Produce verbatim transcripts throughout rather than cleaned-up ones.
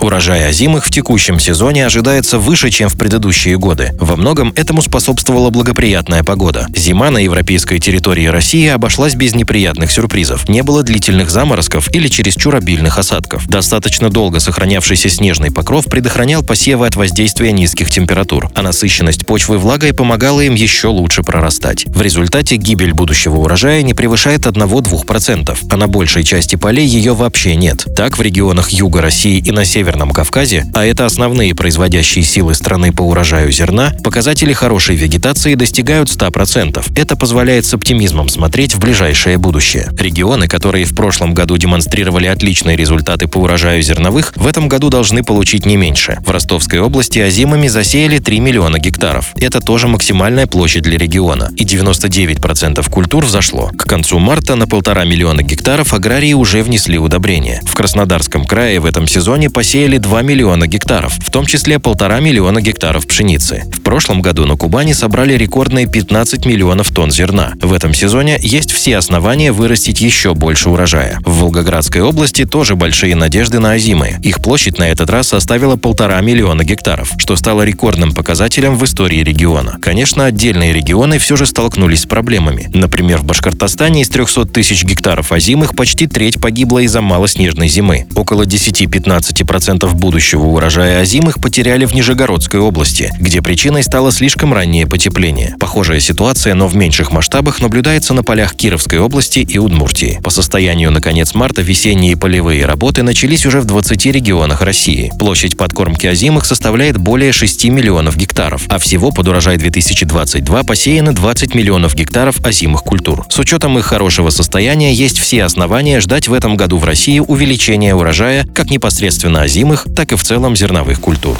Урожай озимых в текущем сезоне ожидается выше, чем в предыдущие годы. Во многом этому способствовала благоприятная погода. Зима на европейской территории России обошлась без неприятных сюрпризов. Не было длительных заморозков или чересчур обильных осадков. Достаточно долго сохранявшийся снежный покров предохранял посевы от воздействия низких температур, а насыщенность почвы влагой помогала им еще лучше прорастать. В результате гибель будущего урожая не превышает одного-двух процентов, а на большей части полей ее вообще нет. Так, в регионах юга России и на севере В Северном Кавказе, а это основные производящие силы страны по урожаю зерна, показатели хорошей вегетации достигают ста процентов. Это позволяет с оптимизмом смотреть в ближайшее будущее. Регионы, которые в прошлом году демонстрировали отличные результаты по урожаю зерновых, в этом году должны получить не меньше. В Ростовской области озимыми засеяли три миллиона гектаров. Это тоже максимальная площадь для региона. И девяносто девять процентов культур взошло. К концу марта на полтора миллиона гектаров аграрии уже внесли удобрения. В Краснодарском крае в этом сезоне посеяли два миллиона гектаров, в том числе полтора миллиона гектаров пшеницы. В прошлом году на Кубани собрали рекордные пятнадцать миллионов тонн зерна. В этом сезоне есть все основания вырастить еще больше урожая. В Волгоградской области тоже большие надежды на озимые. Их площадь на этот раз составила полтора миллиона гектаров, что стало рекордным показателем в истории региона. Конечно, отдельные регионы все же столкнулись с проблемами. Например, в Башкортостане из трехсот тысяч гектаров озимых почти треть погибла из-за малоснежной зимы. Около десяти-пятнадцати процентов будущего урожая озимых потеряли в Нижегородской области, где причиной стало слишком раннее потепление. Похожая ситуация, но в меньших масштабах, наблюдается на полях Кировской области и Удмуртии. По состоянию на конец марта весенние полевые работы начались уже в двадцати регионах России. Площадь подкормки озимых составляет более шести миллионов гектаров, а всего под урожай две тысячи двадцать два посеяно двадцать миллионов гектаров озимых культур. С учетом их хорошего состояния есть все основания ждать в этом году в России увеличения урожая как непосредственно озимых, так и в целом зерновых культур.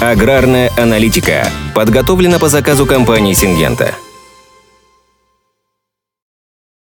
Аграрная аналитика подготовлена по заказу компании «Сингента».